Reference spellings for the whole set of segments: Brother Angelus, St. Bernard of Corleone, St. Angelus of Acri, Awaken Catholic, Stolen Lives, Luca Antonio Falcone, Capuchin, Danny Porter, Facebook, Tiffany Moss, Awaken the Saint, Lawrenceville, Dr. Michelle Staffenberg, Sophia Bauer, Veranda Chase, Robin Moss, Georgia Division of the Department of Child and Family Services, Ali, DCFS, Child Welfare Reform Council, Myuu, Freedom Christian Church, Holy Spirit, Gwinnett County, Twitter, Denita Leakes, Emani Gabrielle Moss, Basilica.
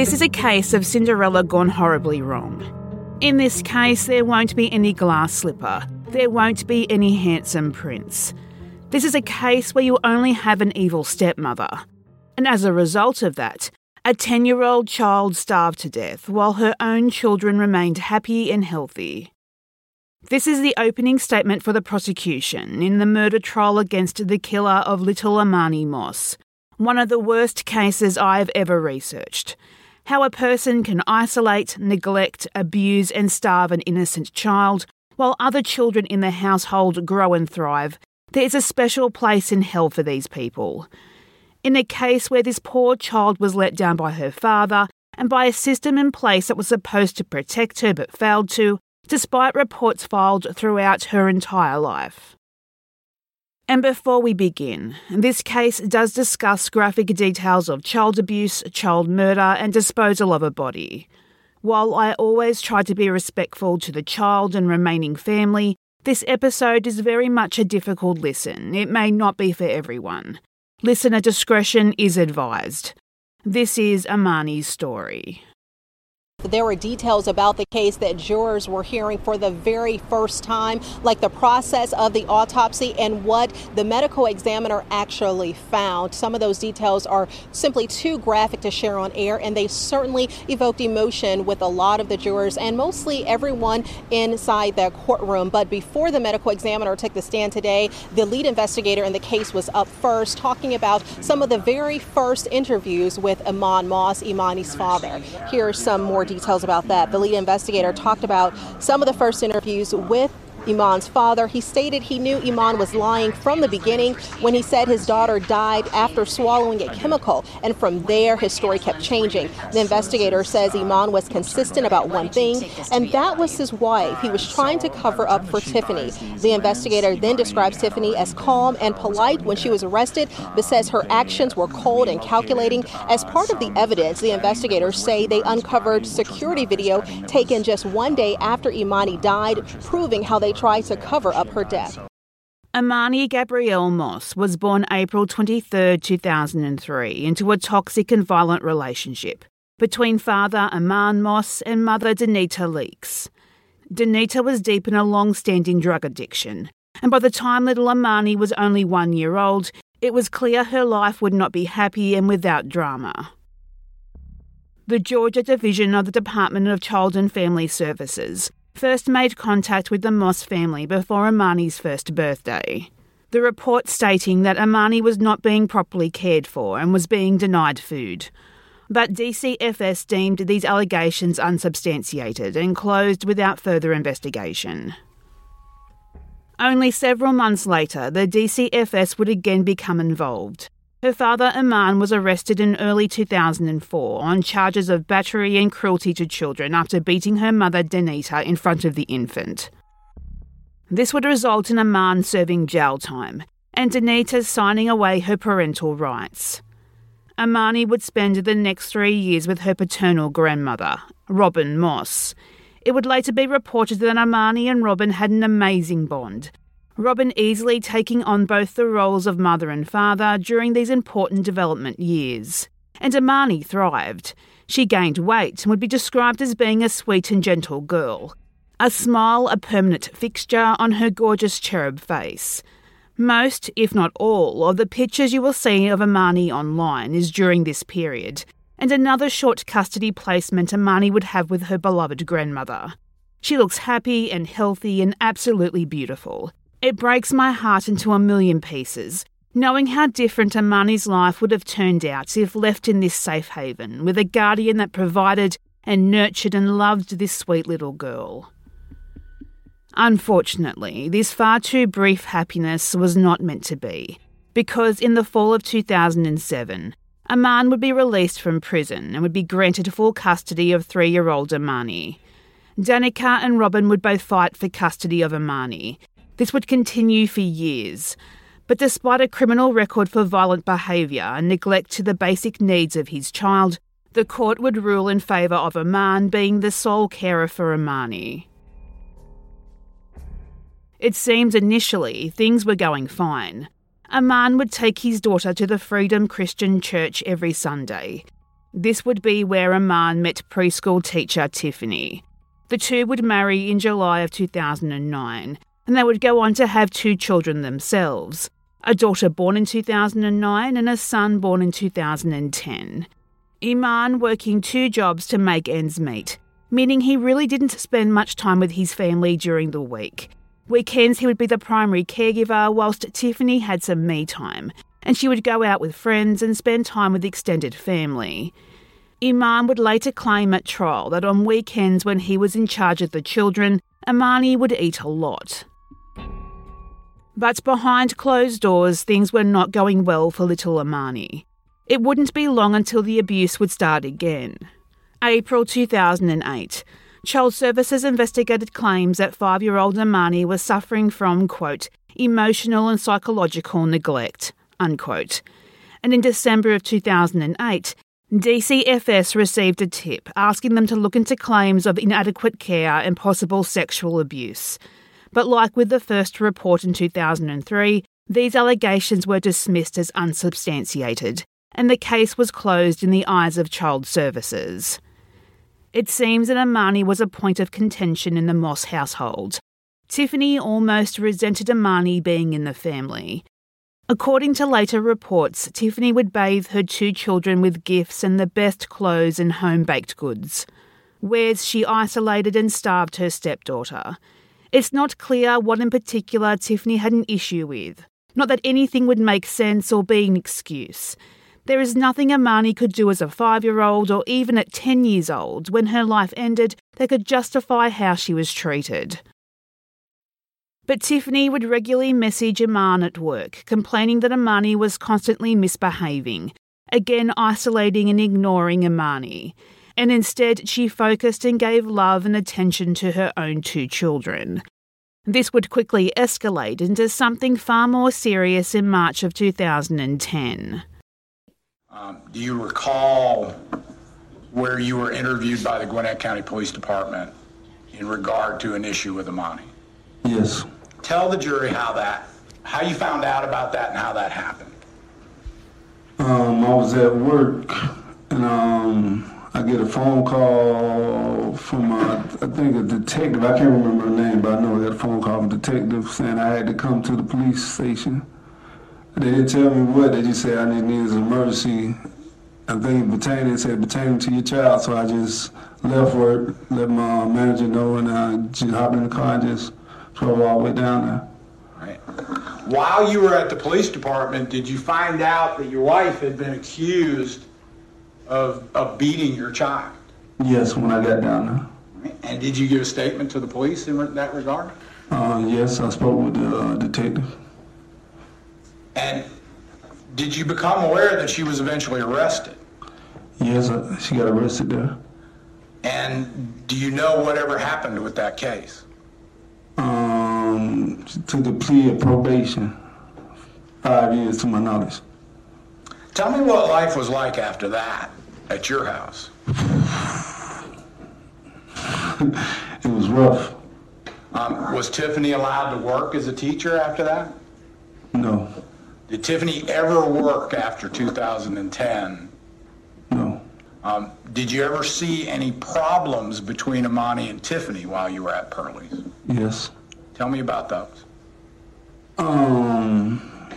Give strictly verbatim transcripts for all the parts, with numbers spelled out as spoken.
This is a case of Cinderella gone horribly wrong. In this case, there won't be any glass slipper. There won't be any handsome prince. This is a case where you only have an evil stepmother. And as a result of that, a ten-year-old child starved to death while her own children remained happy and healthy. This is the opening statement for the prosecution in the murder trial against the killer of little Emani Moss, one of the worst cases I've ever researched. How a person can isolate, neglect, abuse and starve an innocent child while other children in the household grow and thrive. There's a special place in hell for these people. In a case where this poor child was let down by her father and by a system in place that was supposed to protect her but failed to, despite reports filed throughout her entire life. And before we begin, this case does discuss graphic details of child abuse, child murder and disposal of a body. While I always try to be respectful to the child and remaining family, this episode is very much a difficult listen. It may not be for everyone. Listener discretion is advised. This is Emani's story. There were details about the case that jurors were hearing for the very first time, like the process of the autopsy and what the medical examiner actually found. Some of those details are simply too graphic to share on air, and they certainly evoked emotion with a lot of the jurors and mostly everyone inside that courtroom. But before the medical examiner took the stand today, the lead investigator in the case was up first, talking about some of the very first interviews with Emani Moss, Emani's father. Here are some more details about that. The lead investigator talked about some of the first interviews with Iman's father. He stated he knew Iman was lying from the beginning when he said his daughter died after swallowing a chemical, and from there his story kept changing. The investigator says Iman was consistent about one thing, and that was his wife. He was trying to cover up for Tiffany. The investigator then describes Tiffany as calm and polite when she was arrested, but says her actions were cold and calculating. As part of the evidence, the investigators say they uncovered security video taken just one day after Imani died, proving how they try to cover up her death. Emani Gabrielle Moss was born April twenty-third, two thousand three, into a toxic and violent relationship between father Emani Moss and mother Denita Leakes. Denita was deep in a long-standing drug addiction, and by the time little Emani was only one year old, it was clear her life would not be happy and without drama. The Georgia Division of the Department of Child and Family Services first made contact with the Moss family before Emani's first birthday. The report stating that Emani was not being properly cared for and was being denied food. But D C F S deemed these allegations unsubstantiated and closed without further investigation. Only several months later, the D C F S would again become involved. Her father, Iman, was arrested in early two thousand four on charges of battery and cruelty to children after beating her mother, Denita, in front of the infant. This would result in Iman serving jail time and Denita signing away her parental rights. Emani would spend the next three years with her paternal grandmother, Robin Moss. It would later be reported that Emani and Robin had an amazing bond, Robin easily taking on both the roles of mother and father during these important development years. And Emani thrived. She gained weight and would be described as being a sweet and gentle girl. A smile a permanent fixture on her gorgeous cherub face. Most, if not all, of the pictures you will see of Emani online is during this period, and another short custody placement Emani would have with her beloved grandmother. She looks happy and healthy and absolutely beautiful. It breaks my heart into a million pieces, knowing how different Emani's life would have turned out if left in this safe haven, with a guardian that provided and nurtured and loved this sweet little girl. Unfortunately, this far too brief happiness was not meant to be, because in the fall of two thousand seven, Iman would be released from prison and would be granted full custody of three-year-old Emani. Danica and Robin would both fight for custody of Emani. This would continue for years, but despite a criminal record for violent behaviour and neglect to the basic needs of his child, the court would rule in favour of Iman being the sole carer for Emani. It seems initially things were going fine. Iman would take his daughter to the Freedom Christian Church every Sunday. This would be where Eman met preschool teacher Tiffany. The two would marry in July of two thousand nine, and they would go on to have two children themselves, a daughter born in two thousand nine and a son born in two thousand ten. Eman working two jobs to make ends meet, meaning he really didn't spend much time with his family during the week. Weekends he would be the primary caregiver whilst Tiffany had some me time, and she would go out with friends and spend time with extended family. Eman would later claim at trial that on weekends when he was in charge of the children, Emani would eat a lot. But behind closed doors, things were not going well for little Emani. It wouldn't be long until the abuse would start again. April two thousand eight, Child Services investigated claims that five-year-old Emani was suffering from, quote, emotional and psychological neglect, unquote. And in December of two thousand eight, D C F S received a tip asking them to look into claims of inadequate care and possible sexual abuse. But like with the first report in two thousand three, these allegations were dismissed as unsubstantiated, and the case was closed in the eyes of Child Services. It seems that Emani was a point of contention in the Moss household. Tiffany almost resented Emani being in the family. According to later reports, Tiffany would bathe her two children with gifts and the best clothes and home-baked goods, whereas she isolated and starved her stepdaughter. It's not clear what in particular Tiffany had an issue with. Not that anything would make sense or be an excuse. There is nothing Emani could do as a five-year-old or even at ten years old, when her life ended, that could justify how she was treated. But Tiffany would regularly message Eman at work, complaining that Emani was constantly misbehaving, again isolating and ignoring Emani, and instead she focused and gave love and attention to her own two children. This would quickly escalate into something far more serious in March of two thousand ten. Um, do you recall where you were interviewed by the Gwinnett County Police Department in regard to an issue with Emani? Yes. Tell the jury how that, how you found out about that and how that happened. Um, I was at work and um, I get a phone call from, a, I think, a detective. I can't remember her name, but I know I got a phone call from a detective saying I had to come to the police station. They didn't tell me what, they just said I need needed an emergency. I think pertaining, said pertaining to your child, so I just left work, let my manager know, and I just hopped in the car and just drove all the way down there. Right. While you were at the police department, did you find out that your wife had been accused of, of beating your child? Yes, when I got down there. And did you give a statement to the police in that regard? Uh, yes, I spoke with the uh, detective. And did you become aware that she was eventually arrested? Yes, she got arrested there. And do you know whatever happened with that case? Um, she took a plea of probation, five years to my knowledge. Tell me what life was like after that at your house. It was rough. Um, was Tiffany allowed to work as a teacher after that? No. Did Tiffany ever work after two thousand ten? No. Um, did you ever see any problems between Emani and Tiffany while you were at Pearlie's? Yes. Tell me about those. Um,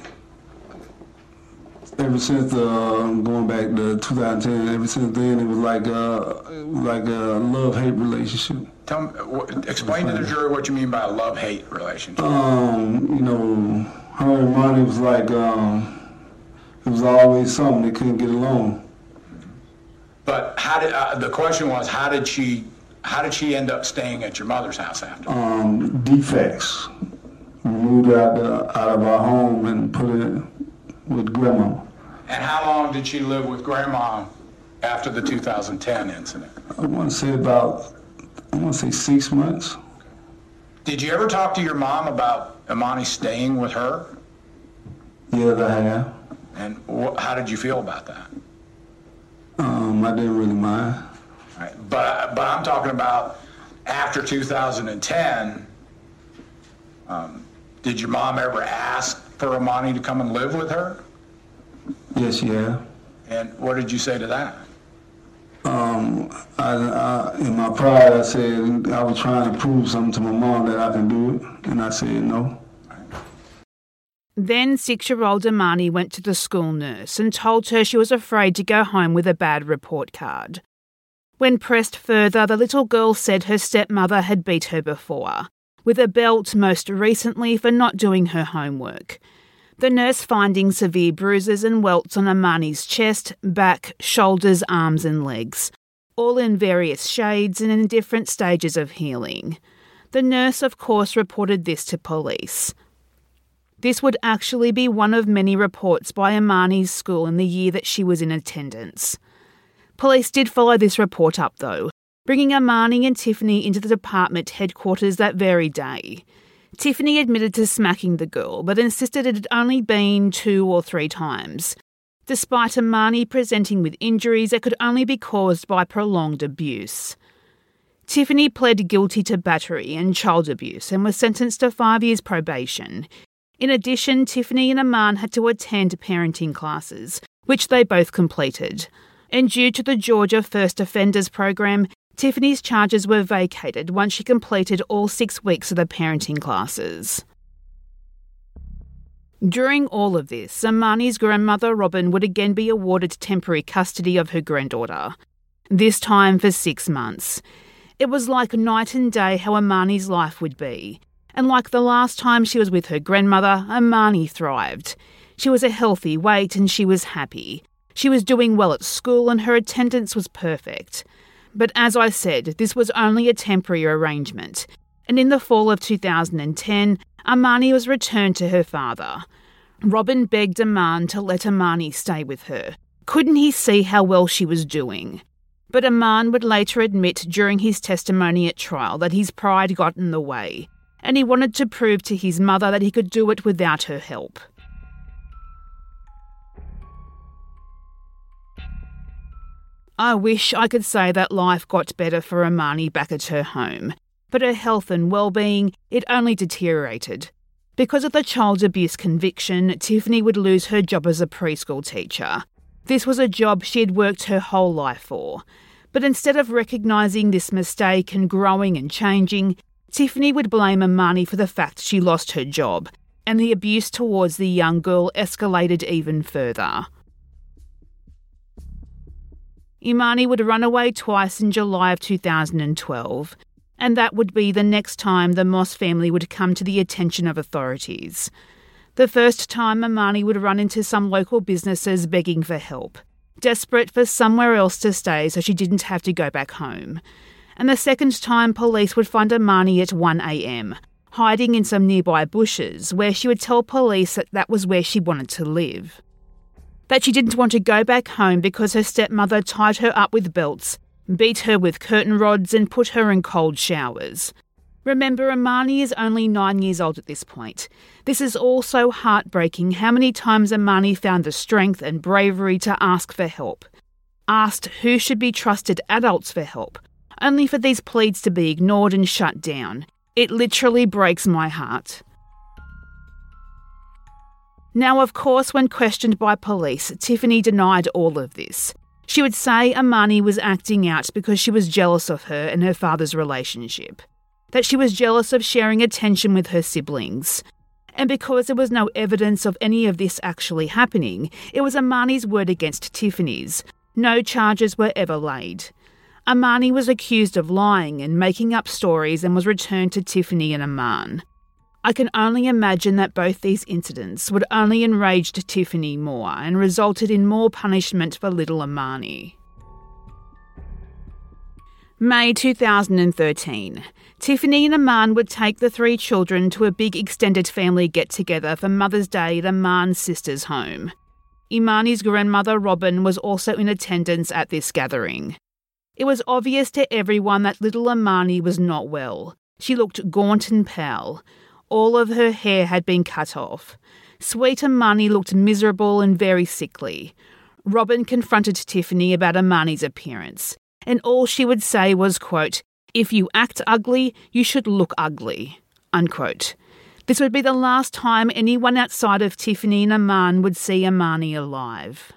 ever since uh, going back to two thousand ten, ever since then it was like a like a love-hate relationship. Tell me, wh- explain to the jury what you mean by a love-hate relationship. Um, you know. Her and Emani was like, um, it was always something, they couldn't get along. But how did, uh, the question was, how did she, how did she end up staying at your mother's house after? Um, defects. We moved out, uh, out of our home and put it with Grandma. And how long did she live with Grandma after the two thousand ten incident? I want to say about, I want to say six months. Did you ever talk to your mom about Emani staying with her? Yeah, I have. And wh- how did you feel about that? Um, I didn't really mind. All right. But but I'm talking about after two thousand ten. Um, did your mom ever ask for Emani to come and live with her? Yes, yeah. And what did you say to that? um, I, I, in my pride, I said I was trying to prove something to my mom that I can do it, and I said no. Then six-year-old Emani went to the school nurse and told her she was afraid to go home with a bad report card. When pressed further, the little girl said her stepmother had beat her before, with a belt most recently for not doing her homework. The nurse finding severe bruises and welts on Emani's chest, back, shoulders, arms and legs, all in various shades and in different stages of healing. The nurse, of course, reported this to police. This would actually be one of many reports by Emani's school in the year that she was in attendance. Police did follow this report up, though, bringing Emani and Tiffany into the department headquarters that very day. Tiffany admitted to smacking the girl, but insisted it had only been two or three times, despite Emani presenting with injuries that could only be caused by prolonged abuse. Tiffany pled guilty to battery and child abuse and was sentenced to five years probation. In addition, Tiffany and Emani had to attend parenting classes, which they both completed. And due to the Georgia First Offenders program, Tiffany's charges were vacated once she completed all six weeks of the parenting classes. During all of this, Emani's grandmother Robin would again be awarded temporary custody of her granddaughter, this time for six months. It was like night and day how Emani's life would be, and like the last time she was with her grandmother, Emani thrived. She was a healthy weight and she was happy. She was doing well at school and her attendance was perfect. But as I said, this was only a temporary arrangement, and in the fall of two thousand ten, Emani was returned to her father. Robin begged Emani to let Emani stay with her. Couldn't he see how well she was doing? But Emani would later admit during his testimony at trial that his pride got in the way, and he wanted to prove to his mother that he could do it without her help. I wish I could say that life got better for Emani back at her home, but her health and well-being, it only deteriorated. Because of the child abuse conviction, Tiffany would lose her job as a preschool teacher. This was a job she had worked her whole life for. But instead of recognising this mistake and growing and changing, Tiffany would blame Emani for the fact she lost her job, and the abuse towards the young girl escalated even further. Emani would run away twice in July of two thousand twelve, and that would be the next time the Moss family would come to the attention of authorities. The first time, Emani would run into some local businesses begging for help, desperate for somewhere else to stay so she didn't have to go back home. And the second time, police would find Emani at one a.m, hiding in some nearby bushes, where she would tell police that that was where she wanted to live. That she didn't want to go back home because her stepmother tied her up with belts, beat her with curtain rods and put her in cold showers. Remember, Emani is only nine years old at this point. This is also heartbreaking how many times Emani found the strength and bravery to ask for help. Asked who should be trusted adults for help, only for these pleas to be ignored and shut down. It literally breaks my heart. Now, of course, when questioned by police, Tiffany denied all of this. She would say Emani was acting out because she was jealous of her and her father's relationship, that she was jealous of sharing attention with her siblings. And because there was no evidence of any of this actually happening, it was Emani's word against Tiffany's. No charges were ever laid. Emani was accused of lying and making up stories and was returned to Tiffany and Emani. I can only imagine that both these incidents would only enrage Tiffany more and resulted in more punishment for little Emani. May two thousand thirteen. Tiffany and Emani would take the three children to a big extended family get-together for Mother's Day at Emani's sister's home. Emani's grandmother Robin was also in attendance at this gathering. It was obvious to everyone that little Emani was not well. She looked gaunt and pale. All of her hair had been cut off. Sweet Emani looked miserable and very sickly. Robin confronted Tiffany about Emani's appearance, and all she would say was, quote, "If you act ugly, you should look ugly," unquote. This would be the last time anyone outside of Tiffany and Emani would see Emani alive.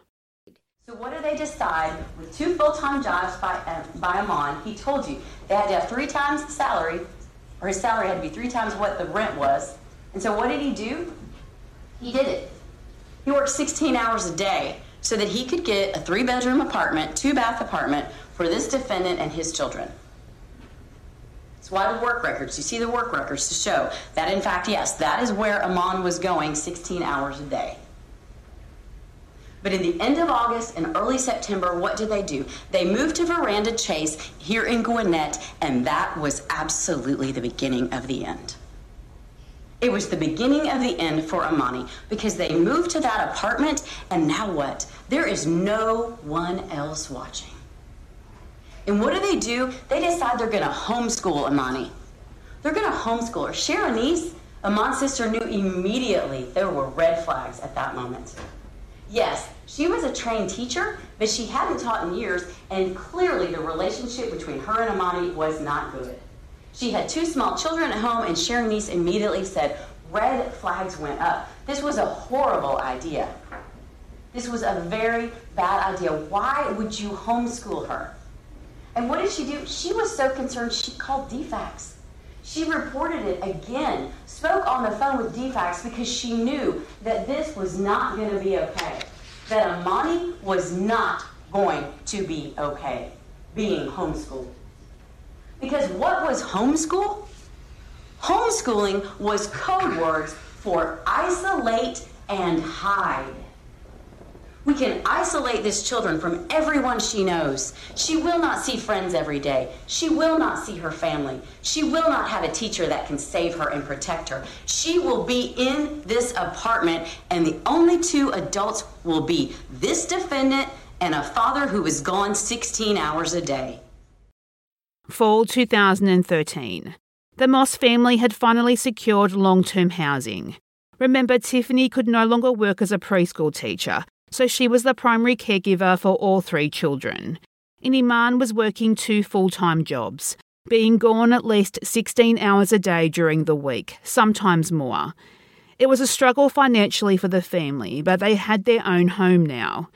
So what did they decide with two full-time jobs by, uh, by Emani? He told you they had to have three times the salary, or his salary had to be three times what the rent was. And so what did he do? He did it. He worked sixteen hours a day so that he could get a three-bedroom apartment, two-bath apartment for this defendant and his children. So why the work records? You see the work records to show that, in fact, yes, that is where Emani was going sixteen hours a day. But in the end of August and early September, what did they do? They moved to Veranda Chase here in Gwinnett, and that was absolutely the beginning of the end. It was the beginning of the end for Emani, because they moved to that apartment, and now what? There is no one else watching. And what do they do? They decide they're going to homeschool Emani. They're going to homeschool her. Sharonese, Emani's sister, knew immediately there were red flags at that moment. Yes, she was a trained teacher, but she hadn't taught in years, and clearly the relationship between her and Emani was not good. She had two small children at home, and Sharonese immediately said red flags went up. This was a horrible idea. This was a very bad idea. Why would you homeschool her? And what did she do? She was so concerned, she called D FACS. She reported it again, spoke on the phone with D FACS, because she knew that this was not going to be okay, that Emani was not going to be okay being homeschooled. Because what was homeschool? Homeschooling was code words for isolate and hide. We can isolate this children from everyone she knows. She will not see friends every day. She will not see her family. She will not have a teacher that can save her and protect her. She will be in this apartment, and the only two adults will be this defendant and a father who is gone sixteen hours a day. Fall two thousand thirteen. The Moss family had finally secured long-term housing. Remember, Tiffany could no longer work as a preschool teacher, so she was the primary caregiver for all three children. And Emani was working two full-time jobs, being gone at least sixteen hours a day during the week, sometimes more. It was a struggle financially for the family, but they had their own home now.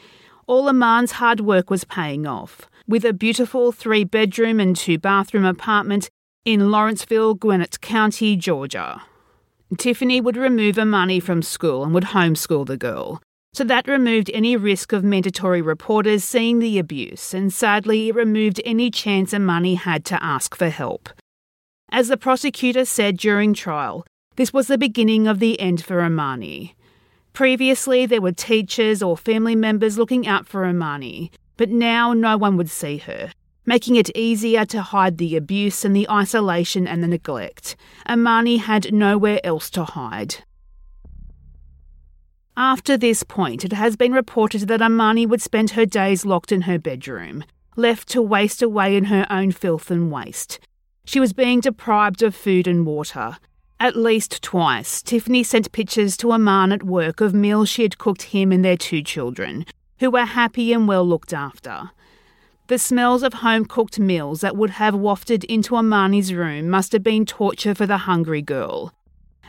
All Emani's hard work was paying off, with a beautiful three-bedroom and two-bathroom apartment in Lawrenceville, Gwinnett County, Georgia. Tiffany would remove Emani from school and would homeschool the girl. So that removed any risk of mandatory reporters seeing the abuse, and sadly it removed any chance Emani had to ask for help. As the prosecutor said during trial, this was the beginning of the end for Emani. Previously there were teachers or family members looking out for Emani, but now no one would see her, making it easier to hide the abuse and the isolation and the neglect. Emani had nowhere else to hide. After this point, it has been reported that Emani would spend her days locked in her bedroom, left to waste away in her own filth and waste. She was being deprived of food and water. At least twice, Tiffany sent pictures to Emani at work of meals she had cooked him and their two children, who were happy and well looked after. The smells of home-cooked meals that would have wafted into Emani's room must have been torture for the hungry girl.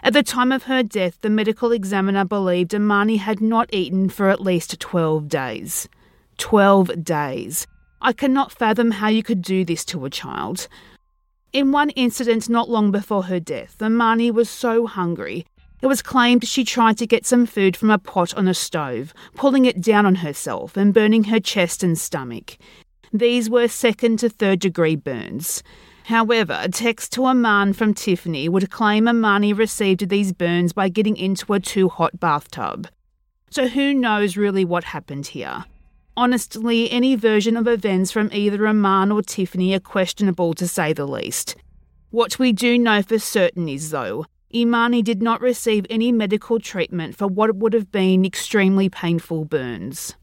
At the time of her death, the medical examiner believed Emani had not eaten for at least twelve days. twelve days. I cannot fathom how you could do this to a child. In one incident not long before her death, Emani was so hungry, it was claimed she tried to get some food from a pot on a stove, pulling it down on herself and burning her chest and stomach. These were second to third degree burns. However, a text to Emani from Tiffany would claim Emani received these burns by getting into a too-hot bathtub. So who knows really what happened here? Honestly, any version of events from either Emani or Tiffany are questionable, to say the least. What we do know for certain is, though, Emani did not receive any medical treatment for what would have been extremely painful burns.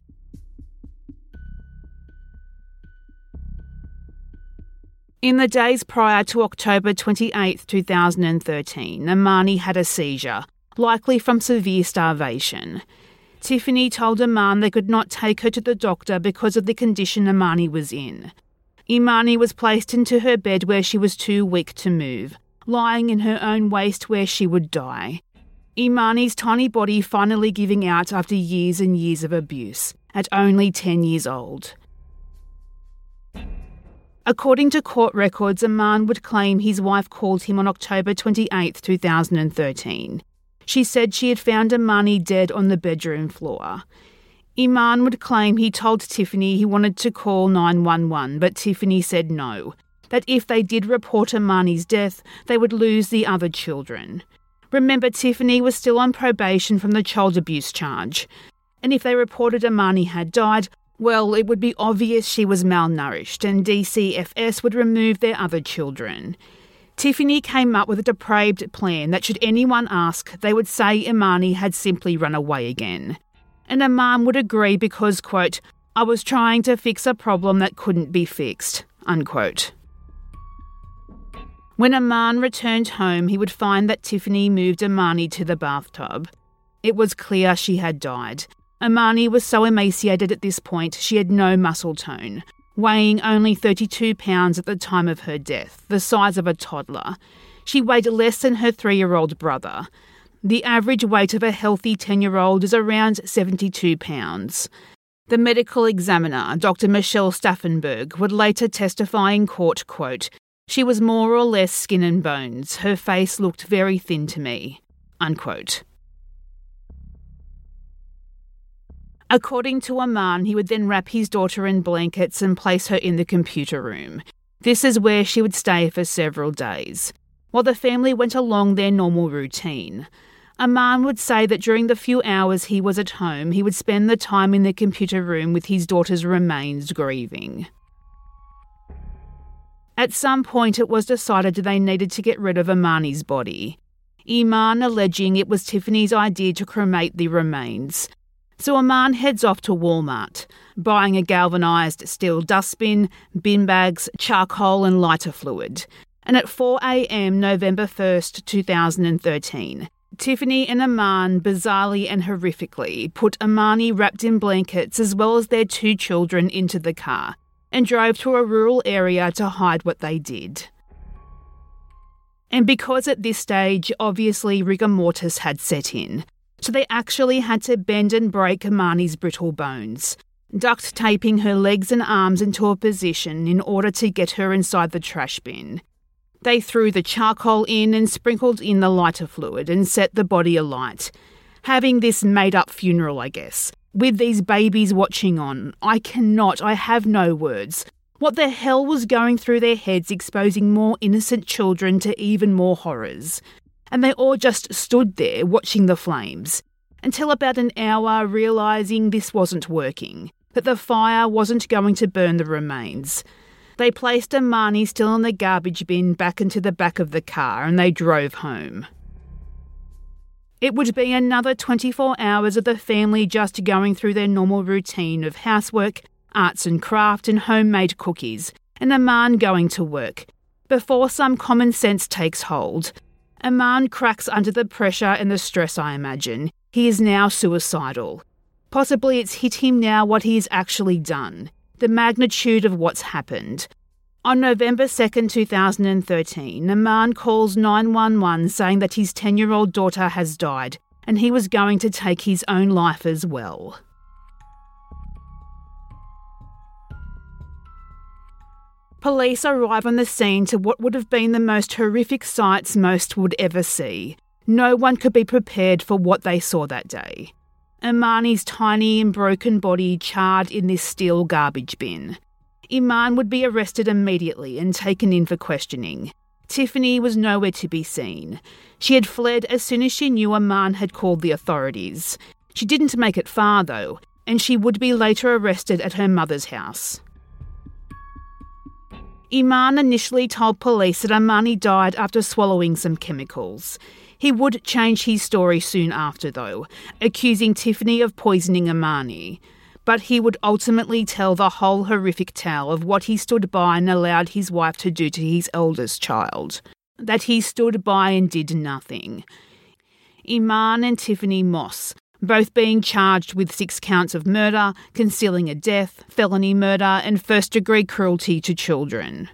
In the days prior to October twenty-eighth, two thousand thirteen, Emani had a seizure, likely from severe starvation. Tiffany told Emani they could not take her to the doctor because of the condition Emani was in. Emani was placed into her bed where she was too weak to move, lying in her own waste where she would die. Emani's tiny body finally giving out after years and years of abuse, at only ten years old. According to court records, Eman would claim his wife called him on October twenty-eighth, two thousand thirteen. She said she had found Emani dead on the bedroom floor. Eman would claim he told Tiffany he wanted to call nine one one, but Tiffany said no, that if they did report Emani's death, they would lose the other children. Remember, Tiffany was still on probation from the child abuse charge, and if they reported Emani had died, well, it would be obvious she was malnourished and D C F S would remove their other children. Tiffany came up with a depraved plan that should anyone ask, they would say Emani had simply run away again. And Eman would agree because, quote, I was trying to fix a problem that couldn't be fixed, unquote. When Eman returned home, he would find that Tiffany moved Emani to the bathtub. It was clear she had died. Emani was so emaciated at this point she had no muscle tone, weighing only thirty-two pounds at the time of her death, the size of a toddler. She weighed less than her three-year-old brother. The average weight of a healthy ten-year-old is around seventy-two pounds. The medical examiner, Doctor Michelle Staffenberg, would later testify in court, quote, she was more or less skin and bones. Her face looked very thin to me, unquote. According to Eman, he would then wrap his daughter in blankets and place her in the computer room. This is where she would stay for several days, while the family went along their normal routine. Eman would say that during the few hours he was at home, he would spend the time in the computer room with his daughter's remains grieving. At some point, it was decided that they needed to get rid of Emani's body, Eman alleging it was Tiffany's idea to cremate the remains. So Eman heads off to Walmart, buying a galvanised steel dustbin, bin bags, charcoal and lighter fluid. And at four a.m. November first, two thousand thirteen, Tiffany and Eman bizarrely and horrifically put Emani wrapped in blankets as well as their two children into the car and drove to a rural area to hide what they did. And because at this stage, obviously, rigor mortis had set in, so they actually had to bend and break Emani's brittle bones, duct taping her legs and arms into a position in order to get her inside the trash bin. They threw the charcoal in and sprinkled in the lighter fluid and set the body alight. Having this made-up funeral, I guess, with these babies watching on. I cannot, I have no words. What the hell was going through their heads, exposing more innocent children to even more horrors? And they all just stood there watching the flames, until about an hour, realising this wasn't working, that the fire wasn't going to burn the remains. They placed Emani still in the garbage bin back into the back of the car and they drove home. It would be another twenty-four hours of the family just going through their normal routine of housework, arts and craft and homemade cookies, and Eman going to work, before some common sense takes hold. Eman cracks under the pressure and the stress, I imagine. He is now suicidal. Possibly it's hit him now what he has actually done, the magnitude of what's happened. On November second, two thousand thirteen, Eman calls nine one one saying that his ten-year-old daughter has died and he was going to take his own life as well. Police arrive on the scene to what would have been the most horrific sights most would ever see. No one could be prepared for what they saw that day. Emani's tiny and broken body charred in this steel garbage bin. Eman would be arrested immediately and taken in for questioning. Tiffany was nowhere to be seen. She had fled as soon as she knew Eman had called the authorities. She didn't make it far though, and she would be later arrested at her mother's house. Eman initially told police that Emani died after swallowing some chemicals. He would change his story soon after though, accusing Tiffany of poisoning Emani. But he would ultimately tell the whole horrific tale of what he stood by and allowed his wife to do to his eldest child. That he stood by and did nothing. Eman and Tiffany Moss, both being charged with six counts of murder, concealing a death, felony murder and first-degree cruelty to children.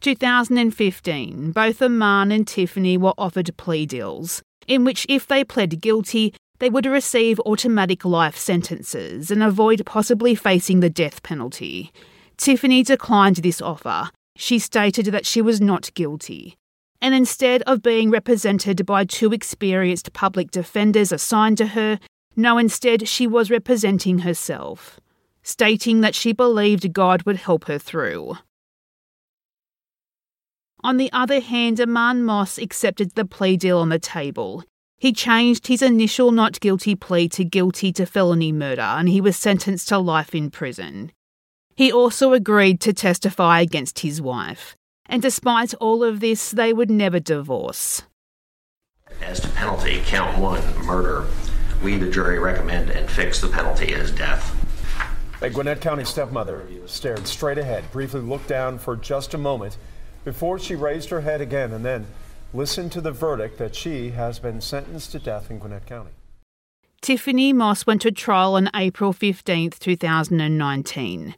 two thousand fifteen, both Eman and Tiffany were offered plea deals, in which if they pled guilty, They were to receive automatic life sentences and avoid possibly facing the death penalty. Tiffany declined this offer. She stated that she was not guilty, and instead of being represented by two experienced public defenders assigned to her, no, instead she was representing herself, stating that she believed God would help her through. On the other hand, Emani Moss accepted the plea deal on the table. He changed his initial not guilty plea to guilty to felony murder, and he was sentenced to life in prison. He also agreed to testify against his wife, and despite all of this, they would never divorce. As to penalty, count one, murder, we, the jury, recommend and fix the penalty as death. A Gwinnett County stepmother stared straight ahead, briefly looked down for just a moment before she raised her head again and then listened to the verdict that she has been sentenced to death in Gwinnett County. Tiffany Moss went to trial on April fifteenth, two thousand nineteen.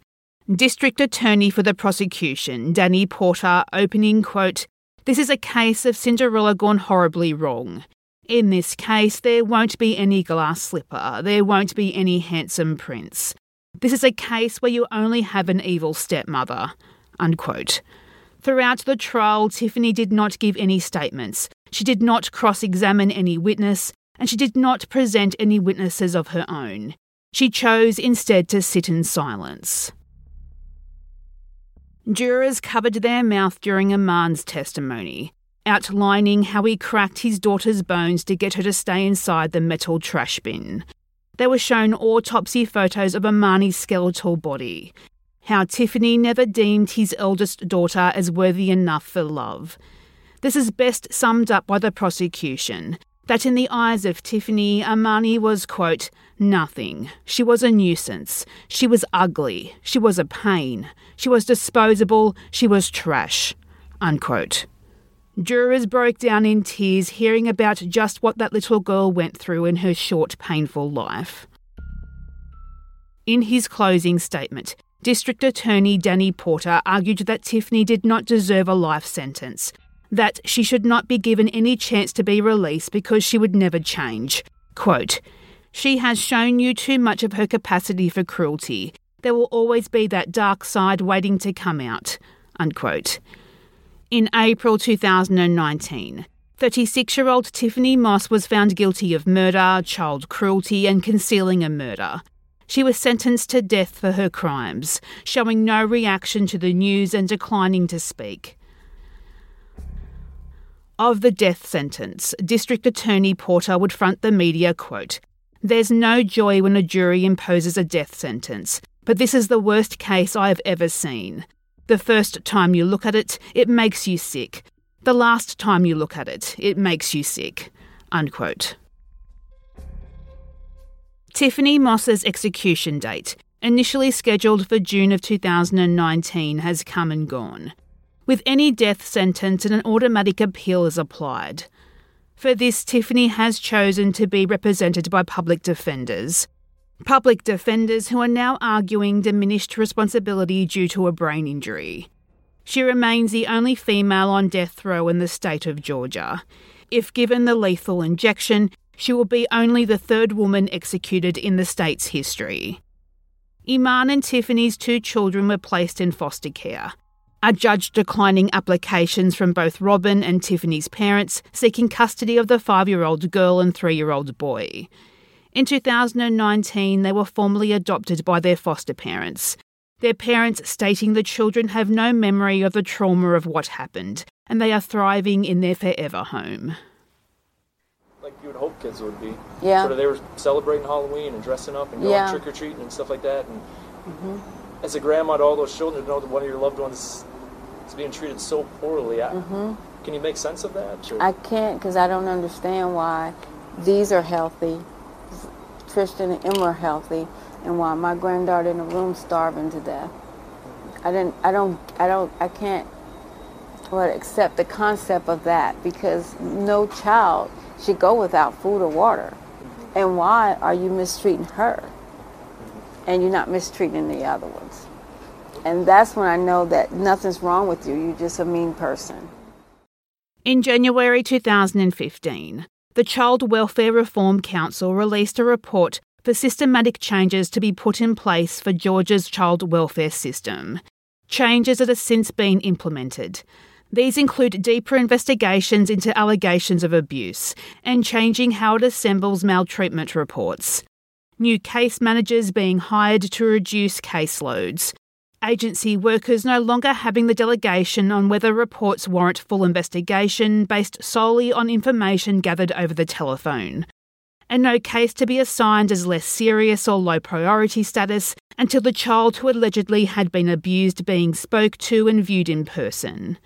District Attorney for the prosecution, Danny Porter, opening quote, "This is a case of Cinderella gone horribly wrong. In this case, there won't be any glass slipper. There won't be any handsome prince. This is a case where you only have an evil stepmother," unquote. Throughout the trial, Tiffany did not give any statements. She did not cross-examine any witness, and she did not present any witnesses of her own. She chose instead to sit in silence. Jurors covered their mouth during Emani's testimony, outlining how he cracked his daughter's bones to get her to stay inside the metal trash bin. They were shown autopsy photos of Emani's skeletal body, how Tiffany never deemed his eldest daughter as worthy enough for love. This is best summed up by the prosecution, that in the eyes of Tiffany, Emani was, quote, "nothing. She was a nuisance. She was ugly. She was a pain. She was disposable. She was trash," unquote. Jurors broke down in tears hearing about just what that little girl went through in her short, painful life. In his closing statement, District Attorney Danny Porter argued that Tiffany did not deserve a life sentence, that she should not be given any chance to be released because she would never change. Quote, "She has shown you too much of her capacity for cruelty. There will always be that dark side waiting to come out," unquote. In April two thousand nineteen, thirty-six-year-old Tiffany Moss was found guilty of murder, child cruelty and concealing a murder. She was sentenced to death for her crimes, showing no reaction to the news and declining to speak. Of the death sentence, District Attorney Porter would front the media, quote, "There's no joy when a jury imposes a death sentence, but this is the worst case I have ever seen. The first time you look at it, it makes you sick. The last time you look at it, it makes you sick," unquote. Tiffany Moss's execution date, initially scheduled for June of two thousand nineteen, has come and gone. With any death sentence, an automatic appeal is applied. For this, Tiffany has chosen to be represented by public defenders. Public defenders who are now arguing diminished responsibility due to a brain injury. She remains the only female on death row in the state of Georgia. If given the lethal injection, she will be only the third woman executed in the state's history. Emani and Tiffany's two children were placed in foster care, a judge declining applications from both Robin and Tiffany's parents seeking custody of the five-year-old girl and three-year-old boy. In two thousand nineteen, they were formally adopted by their foster parents, their parents stating the children have no memory of the trauma of what happened, and they are thriving in their forever home. Like you would hope kids would be. Yeah. Sort of they were celebrating Halloween and dressing up and going yeah. trick-or-treating and stuff like that. And mm-hmm. As a grandma to all those children, to know that one of your loved ones is being treated so poorly. I, mm-hmm. Can you make sense of that? Or? I can't, because I don't understand why these are healthy, Christian and Emma are healthy, and why my granddaughter in the room starving to death. I didn't. I don't. I don't. I can't. Well, accept the concept of that, because no child should go without food or water. Mm-hmm. And why are you mistreating her? And you're not mistreating the other ones. And that's when I know that nothing's wrong with you. You're just a mean person. In January two thousand fifteen, the Child Welfare Reform Council released a report for systematic changes to be put in place for Georgia's child welfare system, changes that have since been implemented. These include deeper investigations into allegations of abuse and changing how it assembles maltreatment reports, new case managers being hired to reduce caseloads, agency workers no longer having the delegation on whether reports warrant full investigation based solely on information gathered over the telephone, and no case to be assigned as less serious or low priority status until the child who allegedly had been abused being spoke to and viewed in person.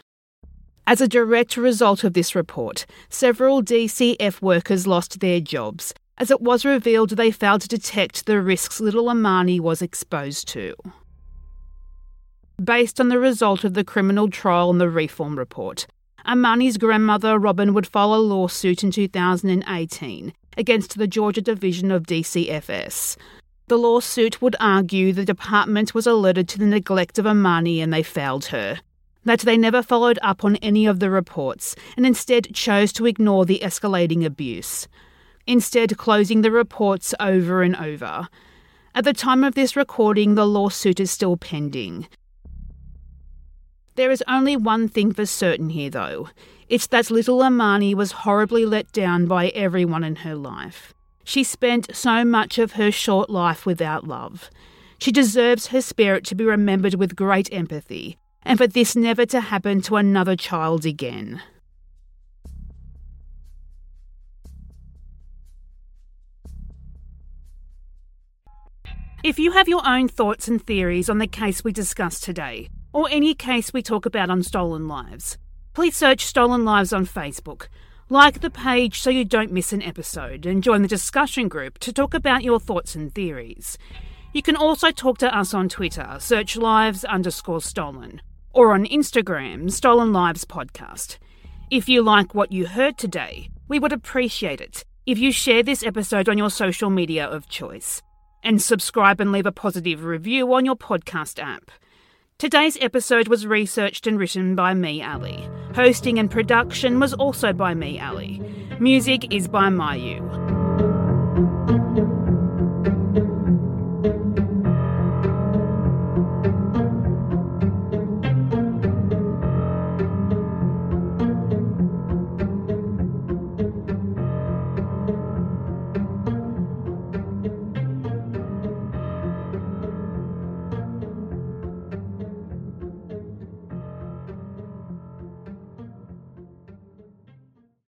As a direct result of this report, several D C F workers lost their jobs, as it was revealed they failed to detect the risks little Emani was exposed to. Based on the result of the criminal trial and the reform report, Emani's grandmother Robin would file a lawsuit in two thousand eighteen against the Georgia Division of D C F S. The lawsuit would argue the department was alerted to the neglect of Emani and they failed her, that they never followed up on any of the reports and instead chose to ignore the escalating abuse, instead closing the reports over and over. At the time of this recording, the lawsuit is still pending. There is only one thing for certain here, though. It's that little Emani was horribly let down by everyone in her life. She spent so much of her short life without love. She deserves her spirit to be remembered with great empathy, and for this never to happen to another child again. If you have your own thoughts and theories on the case we discussed today, or any case we talk about on Stolen Lives, please search Stolen Lives on Facebook, like the page so you don't miss an episode, and join the discussion group to talk about your thoughts and theories. You can also talk to us on Twitter, search lives underscore stolen, or on Instagram, Stolen Lives Podcast. If you like what you heard today, we would appreciate it if you share this episode on your social media of choice, and subscribe and leave a positive review on your podcast app. Today's episode was researched and written by me, Ali. Hosting and production was also by me, Ali. Music is by Myuu.